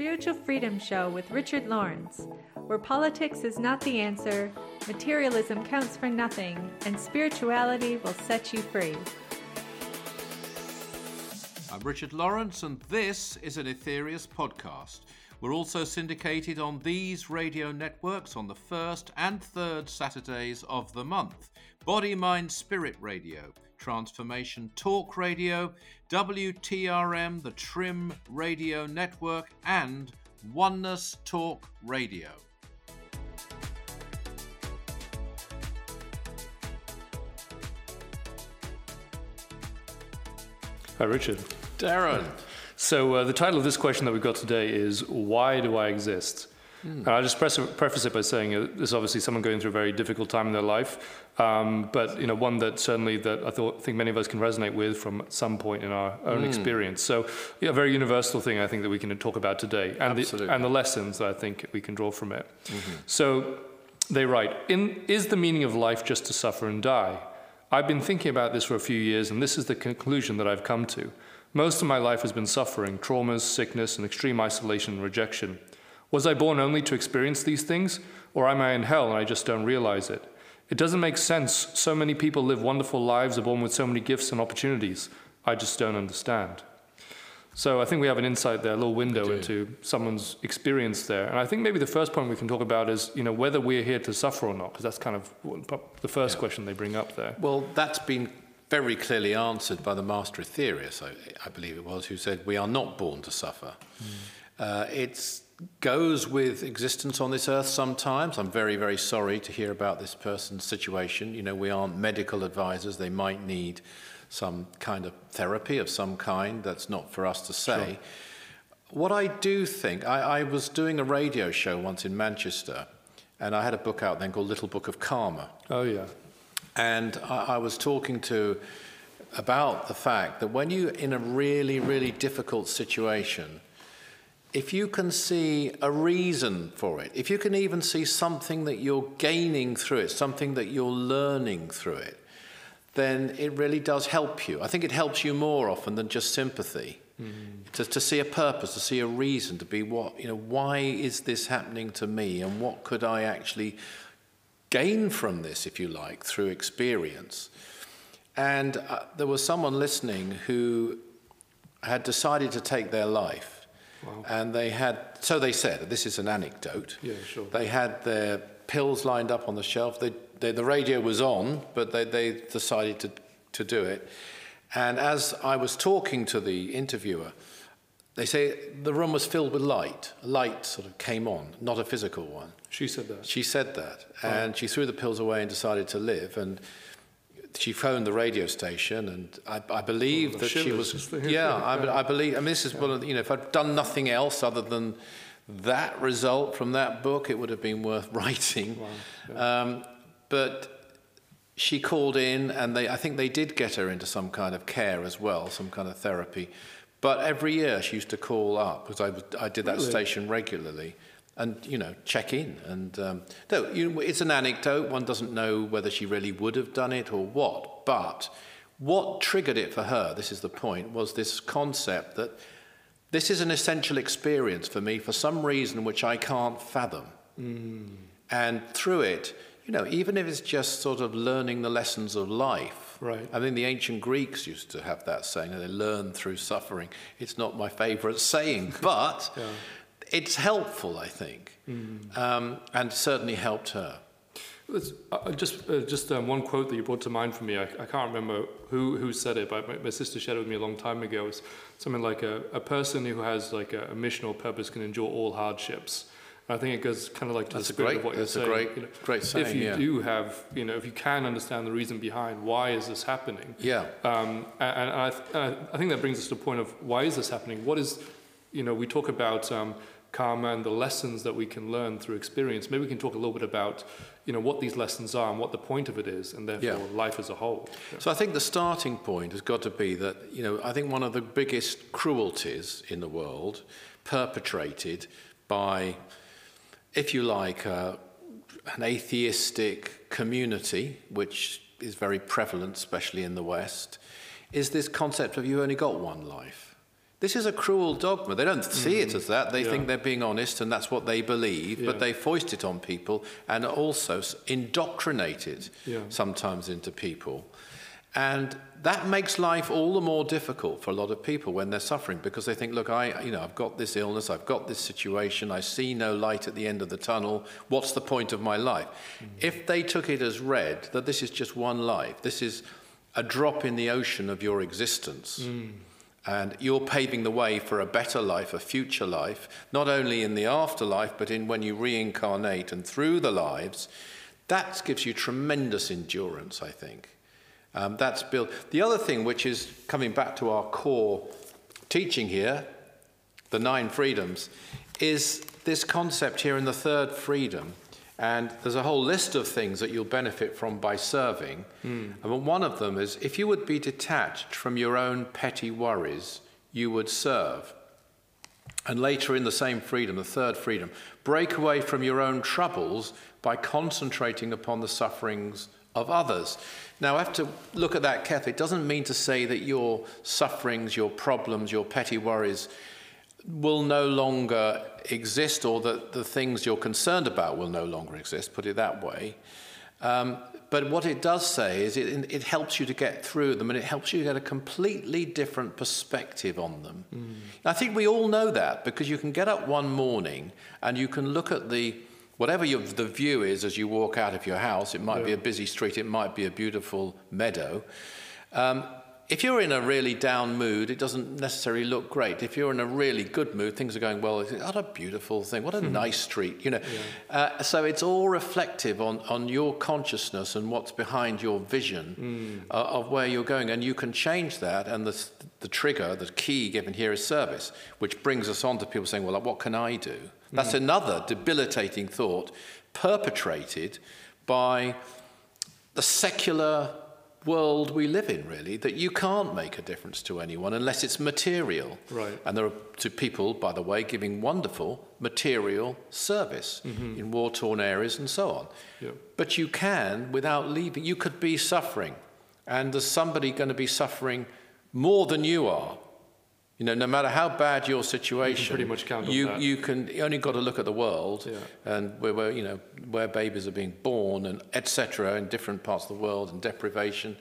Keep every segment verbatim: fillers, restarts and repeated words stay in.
Spiritual Freedom Show with Richard Lawrence, where politics is not the answer, materialism counts for nothing, and spirituality will set you free. I'm Richard Lawrence, and this is an Aetherius podcast. We're also syndicated on these radio networks on the first and third Saturdays of the month. Body, Mind, Spirit Radio, Transformation Talk Radio, W T R M, the Trim Radio Network, and Oneness Talk Radio. Hi, Richard. Darren. So uh, the title of this question that we've got today is, why do I exist? Mm. I'll just preface it by saying uh, there's obviously someone going through a very difficult time in their life, um, but you know, one that certainly that I thought, think many of us can resonate with from some point in our own mm. experience. So yeah, a very universal thing I think that we can talk about today, and the, and the lessons that I think we can draw from it. Mm-hmm. So they write, in, is the meaning of life just to suffer and die? I've been thinking about this for a few years, and this is the conclusion that I've come to. Most of my life has been suffering, traumas, sickness, and extreme isolation and rejection. Was I born only to experience these things, or am I in hell and I just don't realize it? It doesn't make sense. So many people live wonderful lives, are born with so many gifts and opportunities. I just don't understand. So I think we have an insight there, a little window into someone's experience there. And I think maybe the first point we can talk about is, you know, whether we're here to suffer or not, because that's kind of the first yeah. question they bring up there. Well, that's been very clearly answered by the Master Aetherius, I, I believe it was, who said, we are not born to suffer. Mm. Uh, it goes with existence on this earth sometimes. I'm very, very sorry to hear about this person's situation. You know, we aren't medical advisors. They might need some kind of therapy of some kind. That's not for us to say. Sure. What I do think, I, I was doing a radio show once in Manchester, and I had a book out then called Little Book of Karma. Oh, yeah. And I, I was talking to about the fact that when you're in a really, really difficult situation, if you can see a reason for it, if you can even see something that you're gaining through it, something that you're learning through it, then it really does help you. I think it helps you more often than just sympathy. Mm. To, to see a purpose, to see a reason, to be what, you know, why is this happening to me, and what could I actually gain from this, if you like, through experience. And uh, there was someone listening who had decided to take their life. Wow. And they had, so they said, this is an anecdote. Yeah, sure. They had their pills lined up on the shelf. They They, the radio was on, but they, they decided to, to do it. And as I was talking to the interviewer, they say the room was filled with light. Light sort of came on, not a physical one. She said that? She said that. Oh. And she threw the pills away and decided to live. And she phoned the radio station, and I, I believe oh, that she was... Yeah, I, I believe... I mean, this is yeah. one of the, you know, if I'd done nothing else other than that result from that book, it would have been worth writing. Wow. Yeah. Um, But she called in, and they, I think they did get her into some kind of care as well, some kind of therapy. But every year she used to call up, because I, I did that really? station regularly, and, you know, check in. And um, no, you, it's an anecdote. One doesn't know whether she really would have done it or what. But what triggered it for her, this is the point, was this concept that this is an essential experience for me for some reason which I can't fathom. Mm. And through it... You know, even if it's just sort of learning the lessons of life. Right. I mean, the ancient Greeks used to have that saying, they learn through suffering. It's not my favourite saying, but yeah. it's helpful, I think, mm. um, and certainly helped her. Uh, just uh, just um, one quote that you brought to mind for me. I, I can't remember who, who said it, but my, my sister shared it with me a long time ago. It's something like a, a person who has like a, a mission or purpose can endure all hardships. I think it goes kind of like to that's the spirit great, of what you're saying. That's a great, you know, great saying, If you yeah. do have, you know, if you can understand the reason behind why is this happening. Yeah. Um, and, and I, th- I think that brings us to the point of why is this happening? What is, you know, we talk about um, karma and the lessons that we can learn through experience. Maybe we can talk a little bit about, you know, what these lessons are and what the point of it is, and therefore yeah. life as a whole. Yeah. So I think the starting point has got to be that, you know, I think one of the biggest cruelties in the world perpetrated by... if you like, uh, an atheistic community, which is very prevalent, especially in the West, is this concept of you only got one life. This is a cruel dogma. They don't see mm-hmm. it as that. They yeah. think they're being honest, and that's what they believe, yeah. but they foist it on people and also indoctrinate it yeah. sometimes into people. And that makes life all the more difficult for a lot of people when they're suffering, because they think, look, I, you know, I've got this illness, I've got this situation, I see no light at the end of the tunnel, what's the point of my life? Mm-hmm. If they took it as read, that this is just one life, this is a drop in the ocean of your existence, mm. and you're paving the way for a better life, a future life, not only in the afterlife, but in when you reincarnate and through the lives, that gives you tremendous endurance, I think. Um, that's built. The other thing, which is coming back to our core teaching here, the Nine Freedoms, is this concept here in the third freedom. And there's a whole list of things that you'll benefit from by serving. Mm. And one of them is, if you would be detached from your own petty worries, you would serve. And later in the same freedom, the third freedom, break away from your own troubles by concentrating upon the sufferings of others. Now, I have to look at that carefully. It doesn't mean to say that your sufferings, your problems, your petty worries will no longer exist, or that the things you're concerned about will no longer exist, put it that way. Um, but what it does say is it, it helps you to get through them, and it helps you get a completely different perspective on them. Mm. I think we all know that, because you can get up one morning and you can look at the whatever your, the view is as you walk out of your house. It might yeah. be a busy street, it might be a beautiful meadow. Um, if you're in a really down mood, it doesn't necessarily look great. If you're in a really good mood, things are going well. What a beautiful thing, what a mm-hmm. nice street, you know. Yeah. Uh, so it's all reflective on, on your consciousness and what's behind your vision mm. uh, of where you're going. And you can change that, and the, the trigger, the key given here is service, which brings us on to people saying, well, like, what can I do? That's another debilitating thought perpetrated by the secular world we live in, really, that you can't make a difference to anyone unless it's material. Right. And there are two people, by the way, giving wonderful material service mm-hmm. in war-torn areas and so on. Yeah. But you can, without leaving, you could be suffering, and there's somebody going to be suffering more than you are. You know, no matter how bad your situation, you can, pretty much count on you, that. you can you only got to look at the world yeah. and where, where you know where babies are being born and et cetera in different parts of the world, and deprivation,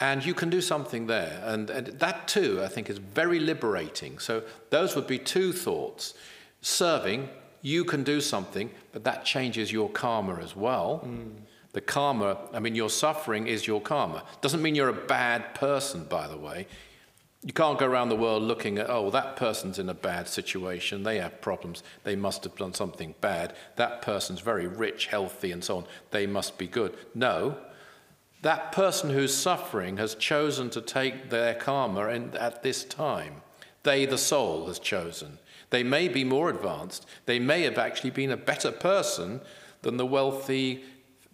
and you can do something there, and and that too I think is very liberating. So those would be two thoughts: serving, you can do something, but that changes your karma as well. Mm. The karma, I mean, your suffering is your karma. Doesn't mean you're a bad person, by the way. You can't go around the world looking at, oh, that person's in a bad situation, they have problems, they must have done something bad, that person's very rich, healthy, and so on, they must be good. No, that person who's suffering has chosen to take their karma in, at this time. They, the soul, has chosen. They may be more advanced, they may have actually been a better person than the wealthy,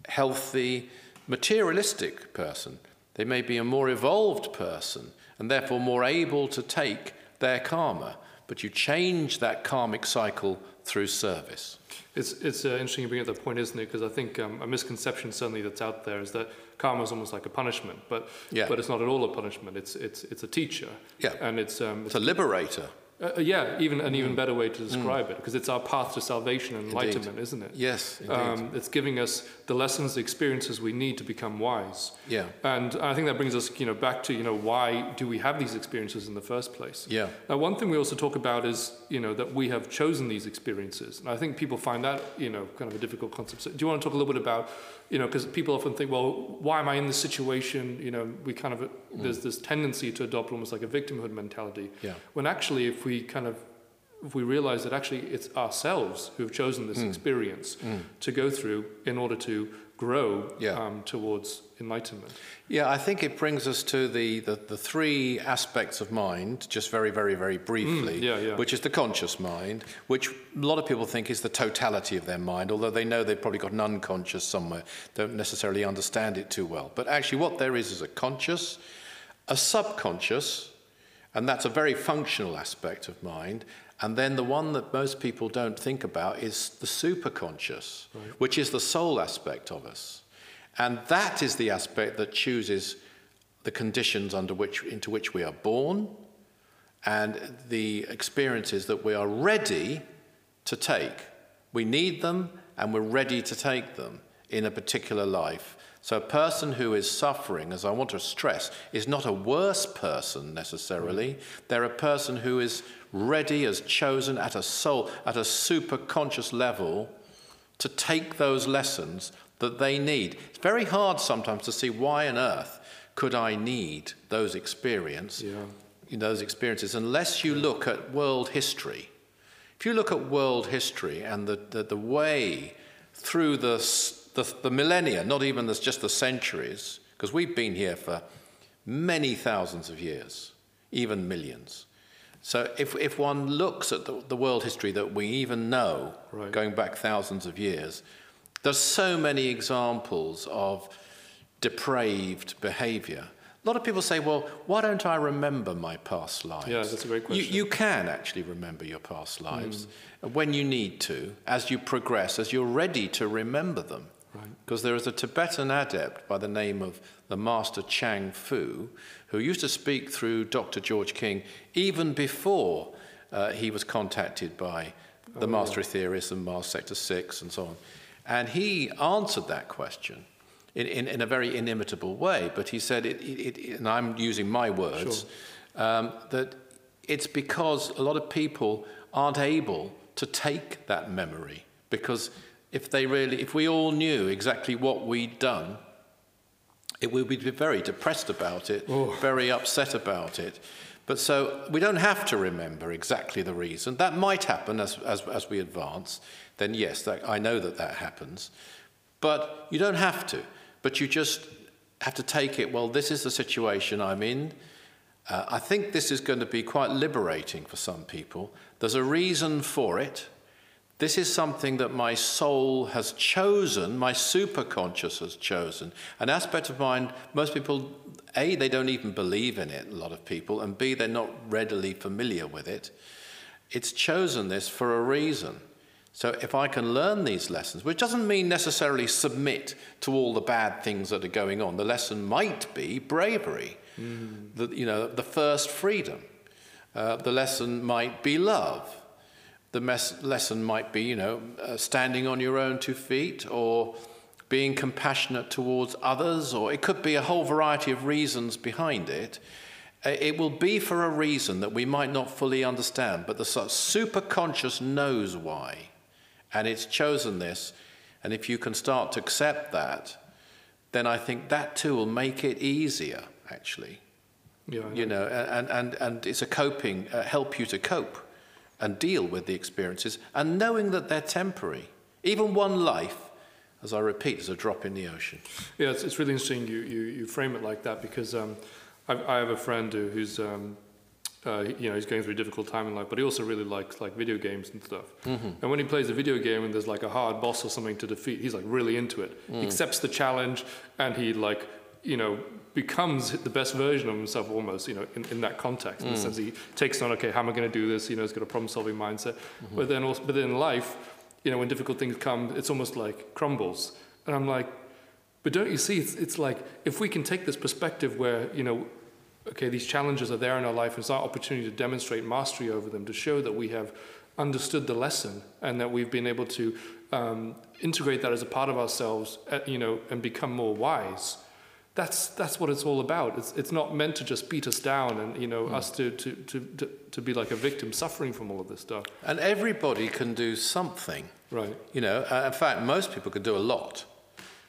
healthy, materialistic person. They may be a more evolved person, and therefore more able to take their karma. But you change that karmic cycle through service. It's, it's uh, interesting you bring up that point, isn't it? Because I think um, a misconception certainly that's out there is that karma is almost like a punishment, but yeah. but it's not at all a punishment. It's it's it's a teacher, yeah, and it's um, it's, it's a liberator. Uh, yeah, even an even better way to describe mm. it, because it's our path to salvation and enlightenment, indeed. Isn't it? Yes, indeed. Um, it's giving us the lessons, the experiences we need to become wise. Yeah. And I think that brings us, you know, back to, you know, why do we have these experiences in the first place? Yeah. Now, one thing we also talk about is, you know, that we have chosen these experiences. And I think people find that, you know, kind of a difficult concept. So do you want to talk a little bit about, you know, because people often think, well, why am I in this situation? You know, we kind of, mm. there's this tendency to adopt almost like a victimhood mentality. Yeah. When actually, if we We kind of, if we realize that actually it's ourselves who have chosen this mm. experience mm. to go through in order to grow yeah. um, towards enlightenment. Yeah, I think it brings us to the, the, the three aspects of mind, just very, very, very briefly, mm. yeah, yeah. which is the conscious mind, which a lot of people think is the totality of their mind, although they know they've probably got an unconscious somewhere, don't necessarily understand it too well. But actually what there is is a conscious, a subconscious, and that's a very functional aspect of mind. And then the one that most people don't think about is the superconscious, right. which is the soul aspect of us. And that is the aspect that chooses the conditions under which, into which we are born, And the experiences that we are ready to take. We need them and we're ready to take them in a particular life. So a person who is suffering, as I want to stress, is not a worse person necessarily. They're a person who is ready, as chosen at a soul, at a super conscious level, to take those lessons that they need. It's very hard sometimes to see why on earth could I need those experience. Yeah. Those experiences, unless you look at world history. If you look at world history and the, the, the way through the, the, the millennia, not even the, just the centuries, because we've been here for many thousands of years, even millions. So if, if one looks at the, the world history that we even know, right, going back thousands of years, there's so many examples of depraved behavior. A lot of people say, well, why don't I remember my past lives? Yeah, that's a great question. You, you can actually remember your past lives mm. when you need to, as you progress, as you're ready to remember them. Right. Because there is a Tibetan adept by the name of the Master Chang Fu, who used to speak through Doctor George King even before uh, he was contacted by the oh, Master Aetherius and Mars Sector six and so on. And he answered that question. In, in, in a very inimitable way, but he said, it, it, it, and I'm using my words, sure. um, that it's because a lot of people aren't able to take that memory, because if they really, if we all knew exactly what we'd done, it would be very depressed about it, oh. very upset about it. But so we don't have to remember exactly the reason. That might happen as, as, as we advance. Then yes, that, I know that that happens. But you don't have to. But you just have to take it, well, this is the situation I'm in. Uh, I think this is going to be quite liberating for some people. There's a reason for it. This is something that my soul has chosen, my superconscious has chosen. An aspect of mind, most people, A, they don't even believe in it, a lot of people, and B, they're not readily familiar with it. It's chosen this for a reason. So if I can learn these lessons, which doesn't mean necessarily submit to all the bad things that are going on. The lesson might be bravery, mm. the, you know, the first freedom. Uh, the lesson might be love. The mes lesson might be, you know, uh, standing on your own two feet, or being compassionate towards others, or it could be a whole variety of reasons behind it. It will be for a reason that we might not fully understand, but the superconscious knows why. And it's chosen this, and if you can start to accept that, then I think that too will make it easier, actually. Yeah, know. You know, and, and, and it's a coping, uh, help you to cope and deal with the experiences, and knowing that they're temporary. Even one life, as I repeat, is a drop in the ocean. Yeah, it's, it's really interesting you, you, you frame it like that, because um, I've, I have a friend who, who's... Um, Uh, you know, he's going through a difficult time in life, but he also really likes like video games and stuff. Mm-hmm. And when he plays a video game and there's like a hard boss or something to defeat, he's like really into it. Mm. He accepts the challenge, and he like, you know, becomes the best version of himself almost, you know, in, in that context. Mm. In the sense he takes on, okay, how am I going to do this? You know, he's got a problem-solving mindset. Mm-hmm. But then also, but then life, you know, when difficult things come, it's almost like crumbles. And I'm like, but don't you see, it's, it's like, if we can take this perspective where, you know, okay, these challenges are there in our life, and it's our opportunity to demonstrate mastery over them, to show that we have understood the lesson and that we've been able to um, integrate that as a part of ourselves, at, you know, and become more wise. That's that's what it's all about. It's it's not meant to just beat us down and, you know, mm. us to, to, to, to, to be like a victim suffering from all of this stuff. And everybody can do something. Right. You know, uh, in fact, most people can do a lot.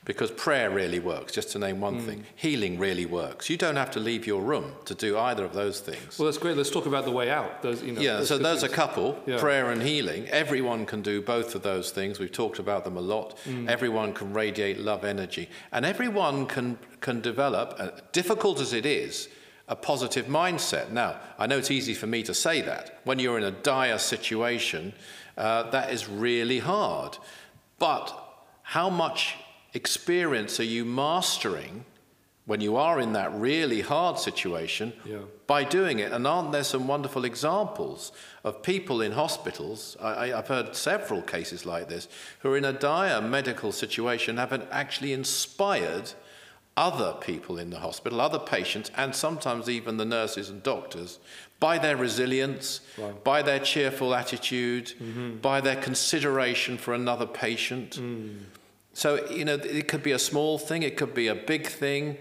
Because prayer really works, just to name one mm. thing. Healing really works. You don't have to leave your room to do either of those things. Well, that's great. Let's talk about the way out. Those, you know, yeah, those so those things. Are a couple, yeah. prayer and healing. Everyone can do both of those things. We've talked about them a lot. Mm. Everyone can radiate love energy. And everyone can, can develop, uh, difficult as it is, a positive mindset. Now, I know it's easy for me to say that. When you're in a dire situation, uh, that is really hard. But how much experience are you mastering when you are in that really hard situation yeah. by doing it? And aren't there some wonderful examples of people in hospitals? I, I've heard several cases like this, who are in a dire medical situation, have actually inspired other people in the hospital, other patients, and sometimes even the nurses and doctors, by their resilience, right. by their cheerful attitude, mm-hmm. by their consideration for another patient. Mm. So, you know, it could be a small thing, it could be a big thing,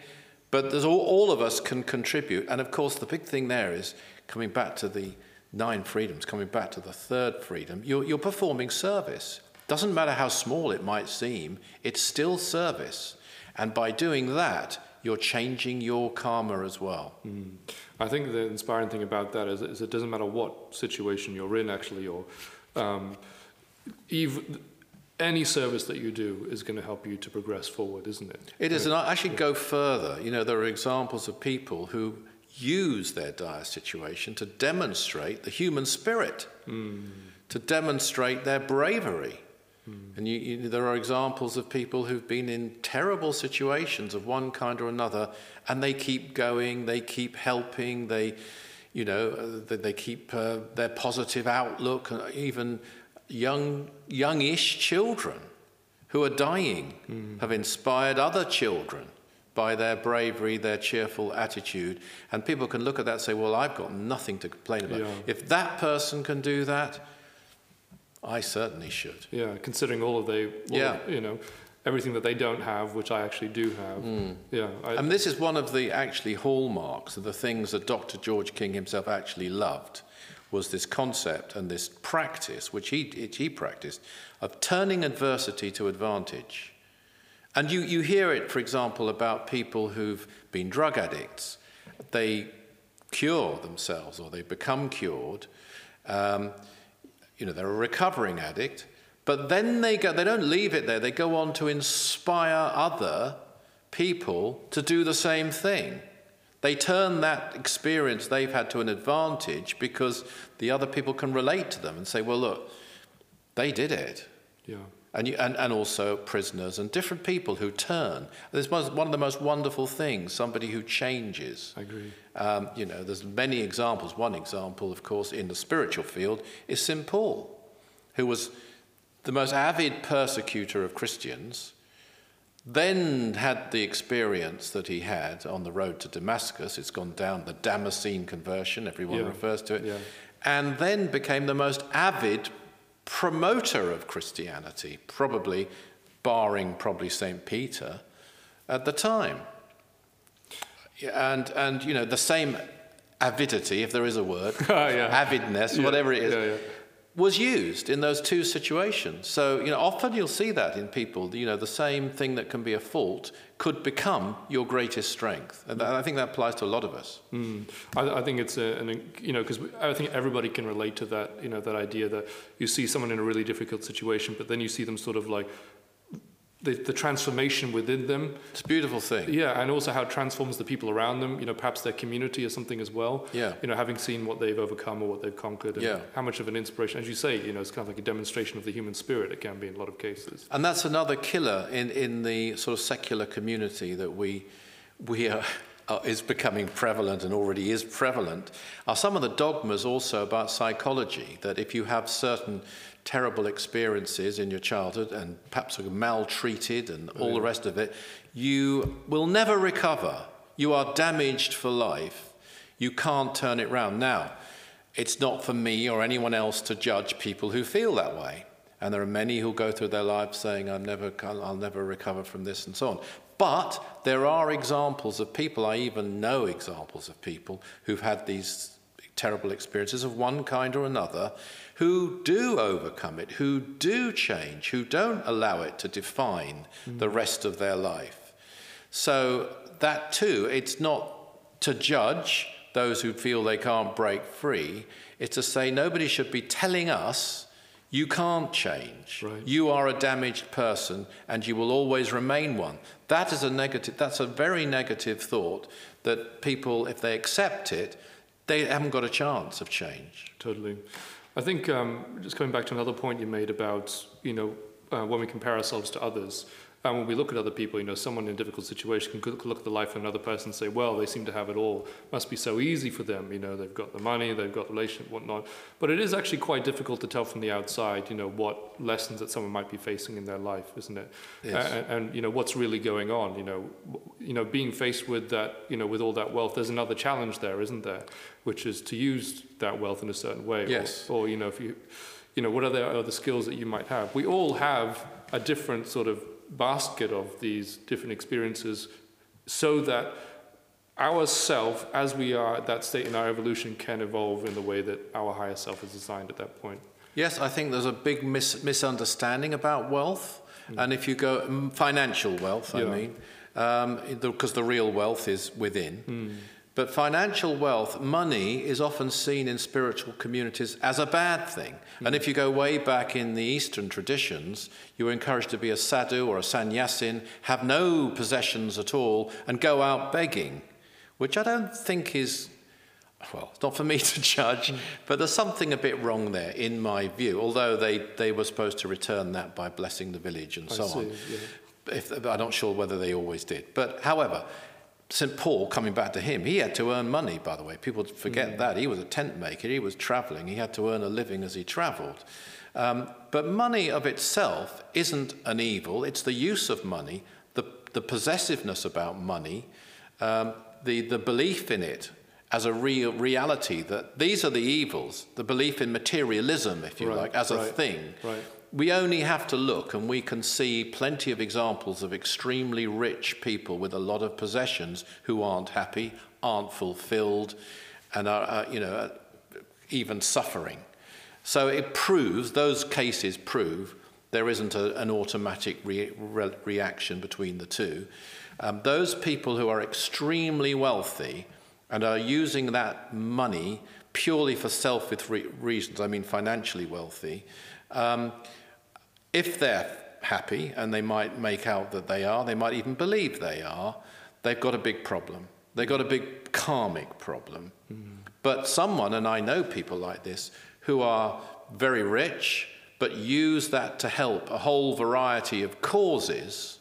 but there's all, all of us can contribute. And of course, the big thing there is, coming back to the nine freedoms, coming back to the third freedom, you're, you're performing service. Doesn't matter how small it might seem, it's still service. And by doing that, you're changing your karma as well. Mm. I think the inspiring thing about that is, is it doesn't matter what situation you're in, actually, or um, even, any service that you do is going to help you to progress forward, isn't it? It is, and I should go further. You know, there are examples of people who use their dire situation to demonstrate the human spirit, mm. to demonstrate their bravery. Mm. And you, you, there are examples of people who've been in terrible situations of one kind or another, and they keep going, they keep helping, they, you know, they, they keep uh, their positive outlook, and even young, youngish children who are dying mm. have inspired other children by their bravery, their cheerful attitude. And people can look at that and say, well, I've got nothing to complain about. Yeah. If that person can do that, I certainly should. Yeah, considering all of they, all yeah. of, you know, everything that they don't have, which I actually do have. Mm. Yeah, I, and this is one of the actually hallmarks of the things that Doctor George King himself actually loved, was this concept and this practice, which he, which he practiced, of turning adversity to advantage. And you, you hear it, for example, about people who've been drug addicts. They cure themselves, or they become cured. Um, you know, they're a recovering addict, but then they go, they don't leave it there. They go on to inspire other people to do the same thing. They turn that experience they've had to an advantage, because the other people can relate to them and say, well, look, they did it. Yeah. And, you, and, and also prisoners and different people who turn. This was one of the most wonderful things, somebody who changes. I agree. Um, you know, there's many examples. One example, of course, in the spiritual field is Saint Paul, who was the most avid persecutor of Christians, then had the experience that he had on the road to Damascus. It's gone down the Damascene conversion, everyone yeah. refers to it, yeah. and then became the most avid promoter of Christianity, probably barring probably Saint Peter at the time. And, and you know, the same avidity, if there is a word, yeah. avidness, yeah. whatever it is, yeah, yeah. was used in those two situations. So, you know, often you'll see that in people, you know, the same thing that can be a fault could become your greatest strength. And, that, and I think that applies to a lot of us. Mm. I, I think it's, a, an, you know, because I think everybody can relate to that, you know, that idea that you see someone in a really difficult situation, but then you see them sort of like, The, the transformation within them. It's a beautiful thing. Yeah, and also how it transforms the people around them, you know, perhaps their community or something as well. Yeah. You know, having seen what they've overcome or what they've conquered, and yeah. how much of an inspiration, as you say, you know, it's kind of like a demonstration of the human spirit, it can be in a lot of cases. And that's another killer in, in the sort of secular community that we, we are, are, is becoming prevalent and already is prevalent, are some of the dogmas also about psychology, that if you have certain terrible experiences in your childhood and perhaps maltreated and all yeah. the rest of it, you will never recover. You are damaged for life. You can't turn it round. Now, it's not for me or anyone else to judge people who feel that way. And there are many who go through their lives saying, I'm never, I'll never recover from this and so on. But there are examples of people, I even know examples of people who've had these terrible experiences of one kind or another, who do overcome it, who do change, who don't allow it to define mm. the rest of their life. So that too, it's not to judge those who feel they can't break free. It's to say nobody should be telling us you can't change. Right. You are a damaged person and you will always remain one. That is a negative, that's a very negative thought that people, if they accept it, they haven't got a chance of change. Totally. I think um, just coming back to another point you made about, you know, uh, when we compare ourselves to others, And when we look at other people, you know, someone in a difficult situation can look at the life of another person and say, well, they seem to have it all. Must be so easy for them. You know, they've got the money, they've got the relationship, whatnot. But it is actually quite difficult to tell from the outside, you know, what lessons that someone might be facing in their life, isn't it? Yes. And, and, you know, what's really going on, you know, you know, being faced with that, you know, with all that wealth, there's another challenge there, isn't there? Which is to use that wealth in a certain way. Yes. Or, or you know, if you, you know, what are the other skills that you might have? We all have a different sort of basket of these different experiences, so that our self, as we are at that state in our evolution, can evolve in the way that our higher self is designed at that point. Yes, I think there's a big mis misunderstanding about wealth, mm. and if you go financial wealth, I yeah. mean, because um, the real wealth is within. Mm. But financial wealth, money, is often seen in spiritual communities as a bad thing. Mm. And if you go way back in the Eastern traditions, you were encouraged to be a sadhu or a sannyasin, have no possessions at all, and go out begging, which I don't think is, well, it's not for me to judge, mm. but there's something a bit wrong there, in my view, although they, they were supposed to return that by blessing the village and I so see, on. Yeah. If, I'm not sure whether they always did. But however, Saint Paul, coming back to him, he had to earn money, by the way. People forget mm. that. He was a tent maker. He was traveling. He had to earn a living as he traveled. Um, but money of itself isn't an evil. It's the use of money, the, the possessiveness about money, um, the, the belief in it as a real reality, that these are the evils, the belief in materialism, if you right, like, as right, a thing. Right. We only have to look, and we can see plenty of examples of extremely rich people with a lot of possessions who aren't happy, aren't fulfilled, and are, uh, you know, uh, even suffering. So it proves, those cases prove, there isn't a, an automatic re re reaction between the two. Um, those people who are extremely wealthy and are using that money purely for selfish re reasons, I mean financially wealthy, um, if they're happy, and they might make out that they are, they might even believe they are, they've got a big problem. They've got a big karmic problem. Mm. But someone, and I know people like this, who are very rich, but use that to help a whole variety of causes,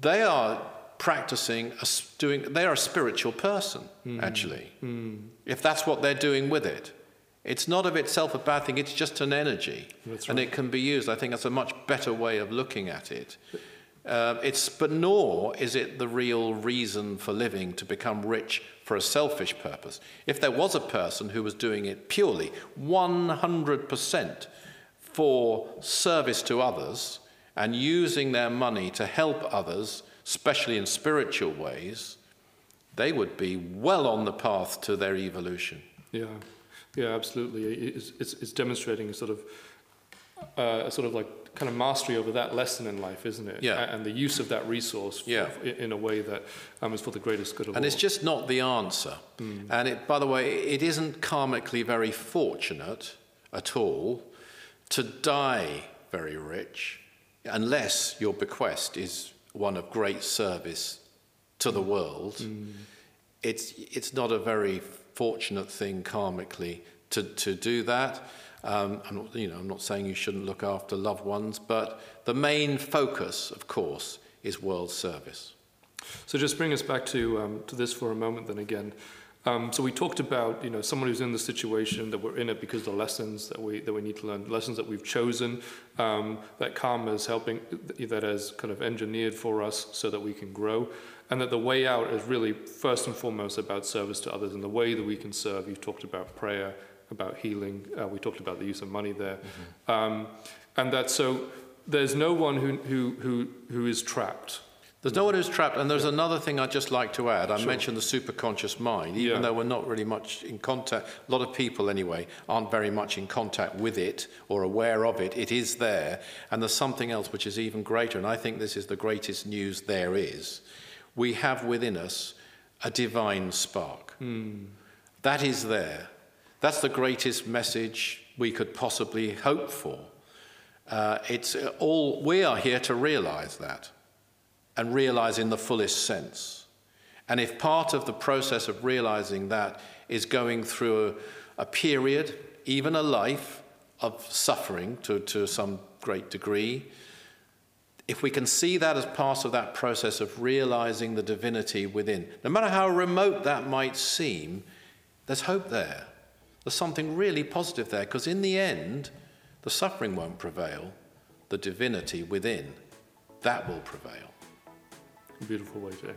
they are practicing, a, doing, they are a spiritual person, mm. actually, mm. if that's what they're doing with it. It's not of itself a bad thing, it's just an energy. That's right. And it can be used. I think that's a much better way of looking at it. Uh, it's, but nor is it the real reason for living, to become rich for a selfish purpose. If there was a person who was doing it purely, one hundred percent for service to others and using their money to help others, especially in spiritual ways, they would be well on the path to their evolution. Yeah. Yeah, absolutely. It's, it's, it's demonstrating a sort of, uh, a sort of like kind of mastery over that lesson in life, isn't it? Yeah. And the use of that resource for, yeah. in a way that um, is for the greatest good of all. And it's just not the answer. Mm. And it, by the way, it isn't karmically very fortunate at all to die very rich, unless your bequest is one of great service to the world. Mm. It's, it's not a very fortunate thing karmically to, to do that. Um, I'm not, you know, I'm not saying you shouldn't look after loved ones, but the main focus, of course, is world service. So just bring us back to, um, to this for a moment then again. Um, so we talked about, you know, someone who's in the situation that we're in it because the lessons that we, that we need to learn, lessons that we've chosen, um, that karma is helping, that is kind of engineered for us so that we can grow. And that the way out is really first and foremost about service to others, and the way that we can serve. You've talked about prayer, about healing. Uh, we talked about the use of money there. Mm-hmm. um, and that so there's no one who, who, who, who is trapped. There's no one who's trapped. And there's yeah. another thing I'd just like to add. I sure. mentioned the superconscious mind, even yeah. though we're not really much in contact. A lot of people, anyway, aren't very much in contact with it or aware of it. It is there. And there's something else which is even greater. And I think this is the greatest news there is. We have within us a divine spark. Mm. That is there. That's the greatest message we could possibly hope for. Uh, it's all, we are here to realize that, and realize in the fullest sense. And if part of the process of realizing that is going through a, a period, even a life, of suffering to, to some great degree, if we can see that as part of that process of realizing the divinity within, no matter how remote that might seem, there's hope there. There's something really positive there, because in the end, the suffering won't prevail. The divinity within, that will prevail. Beautiful way to end.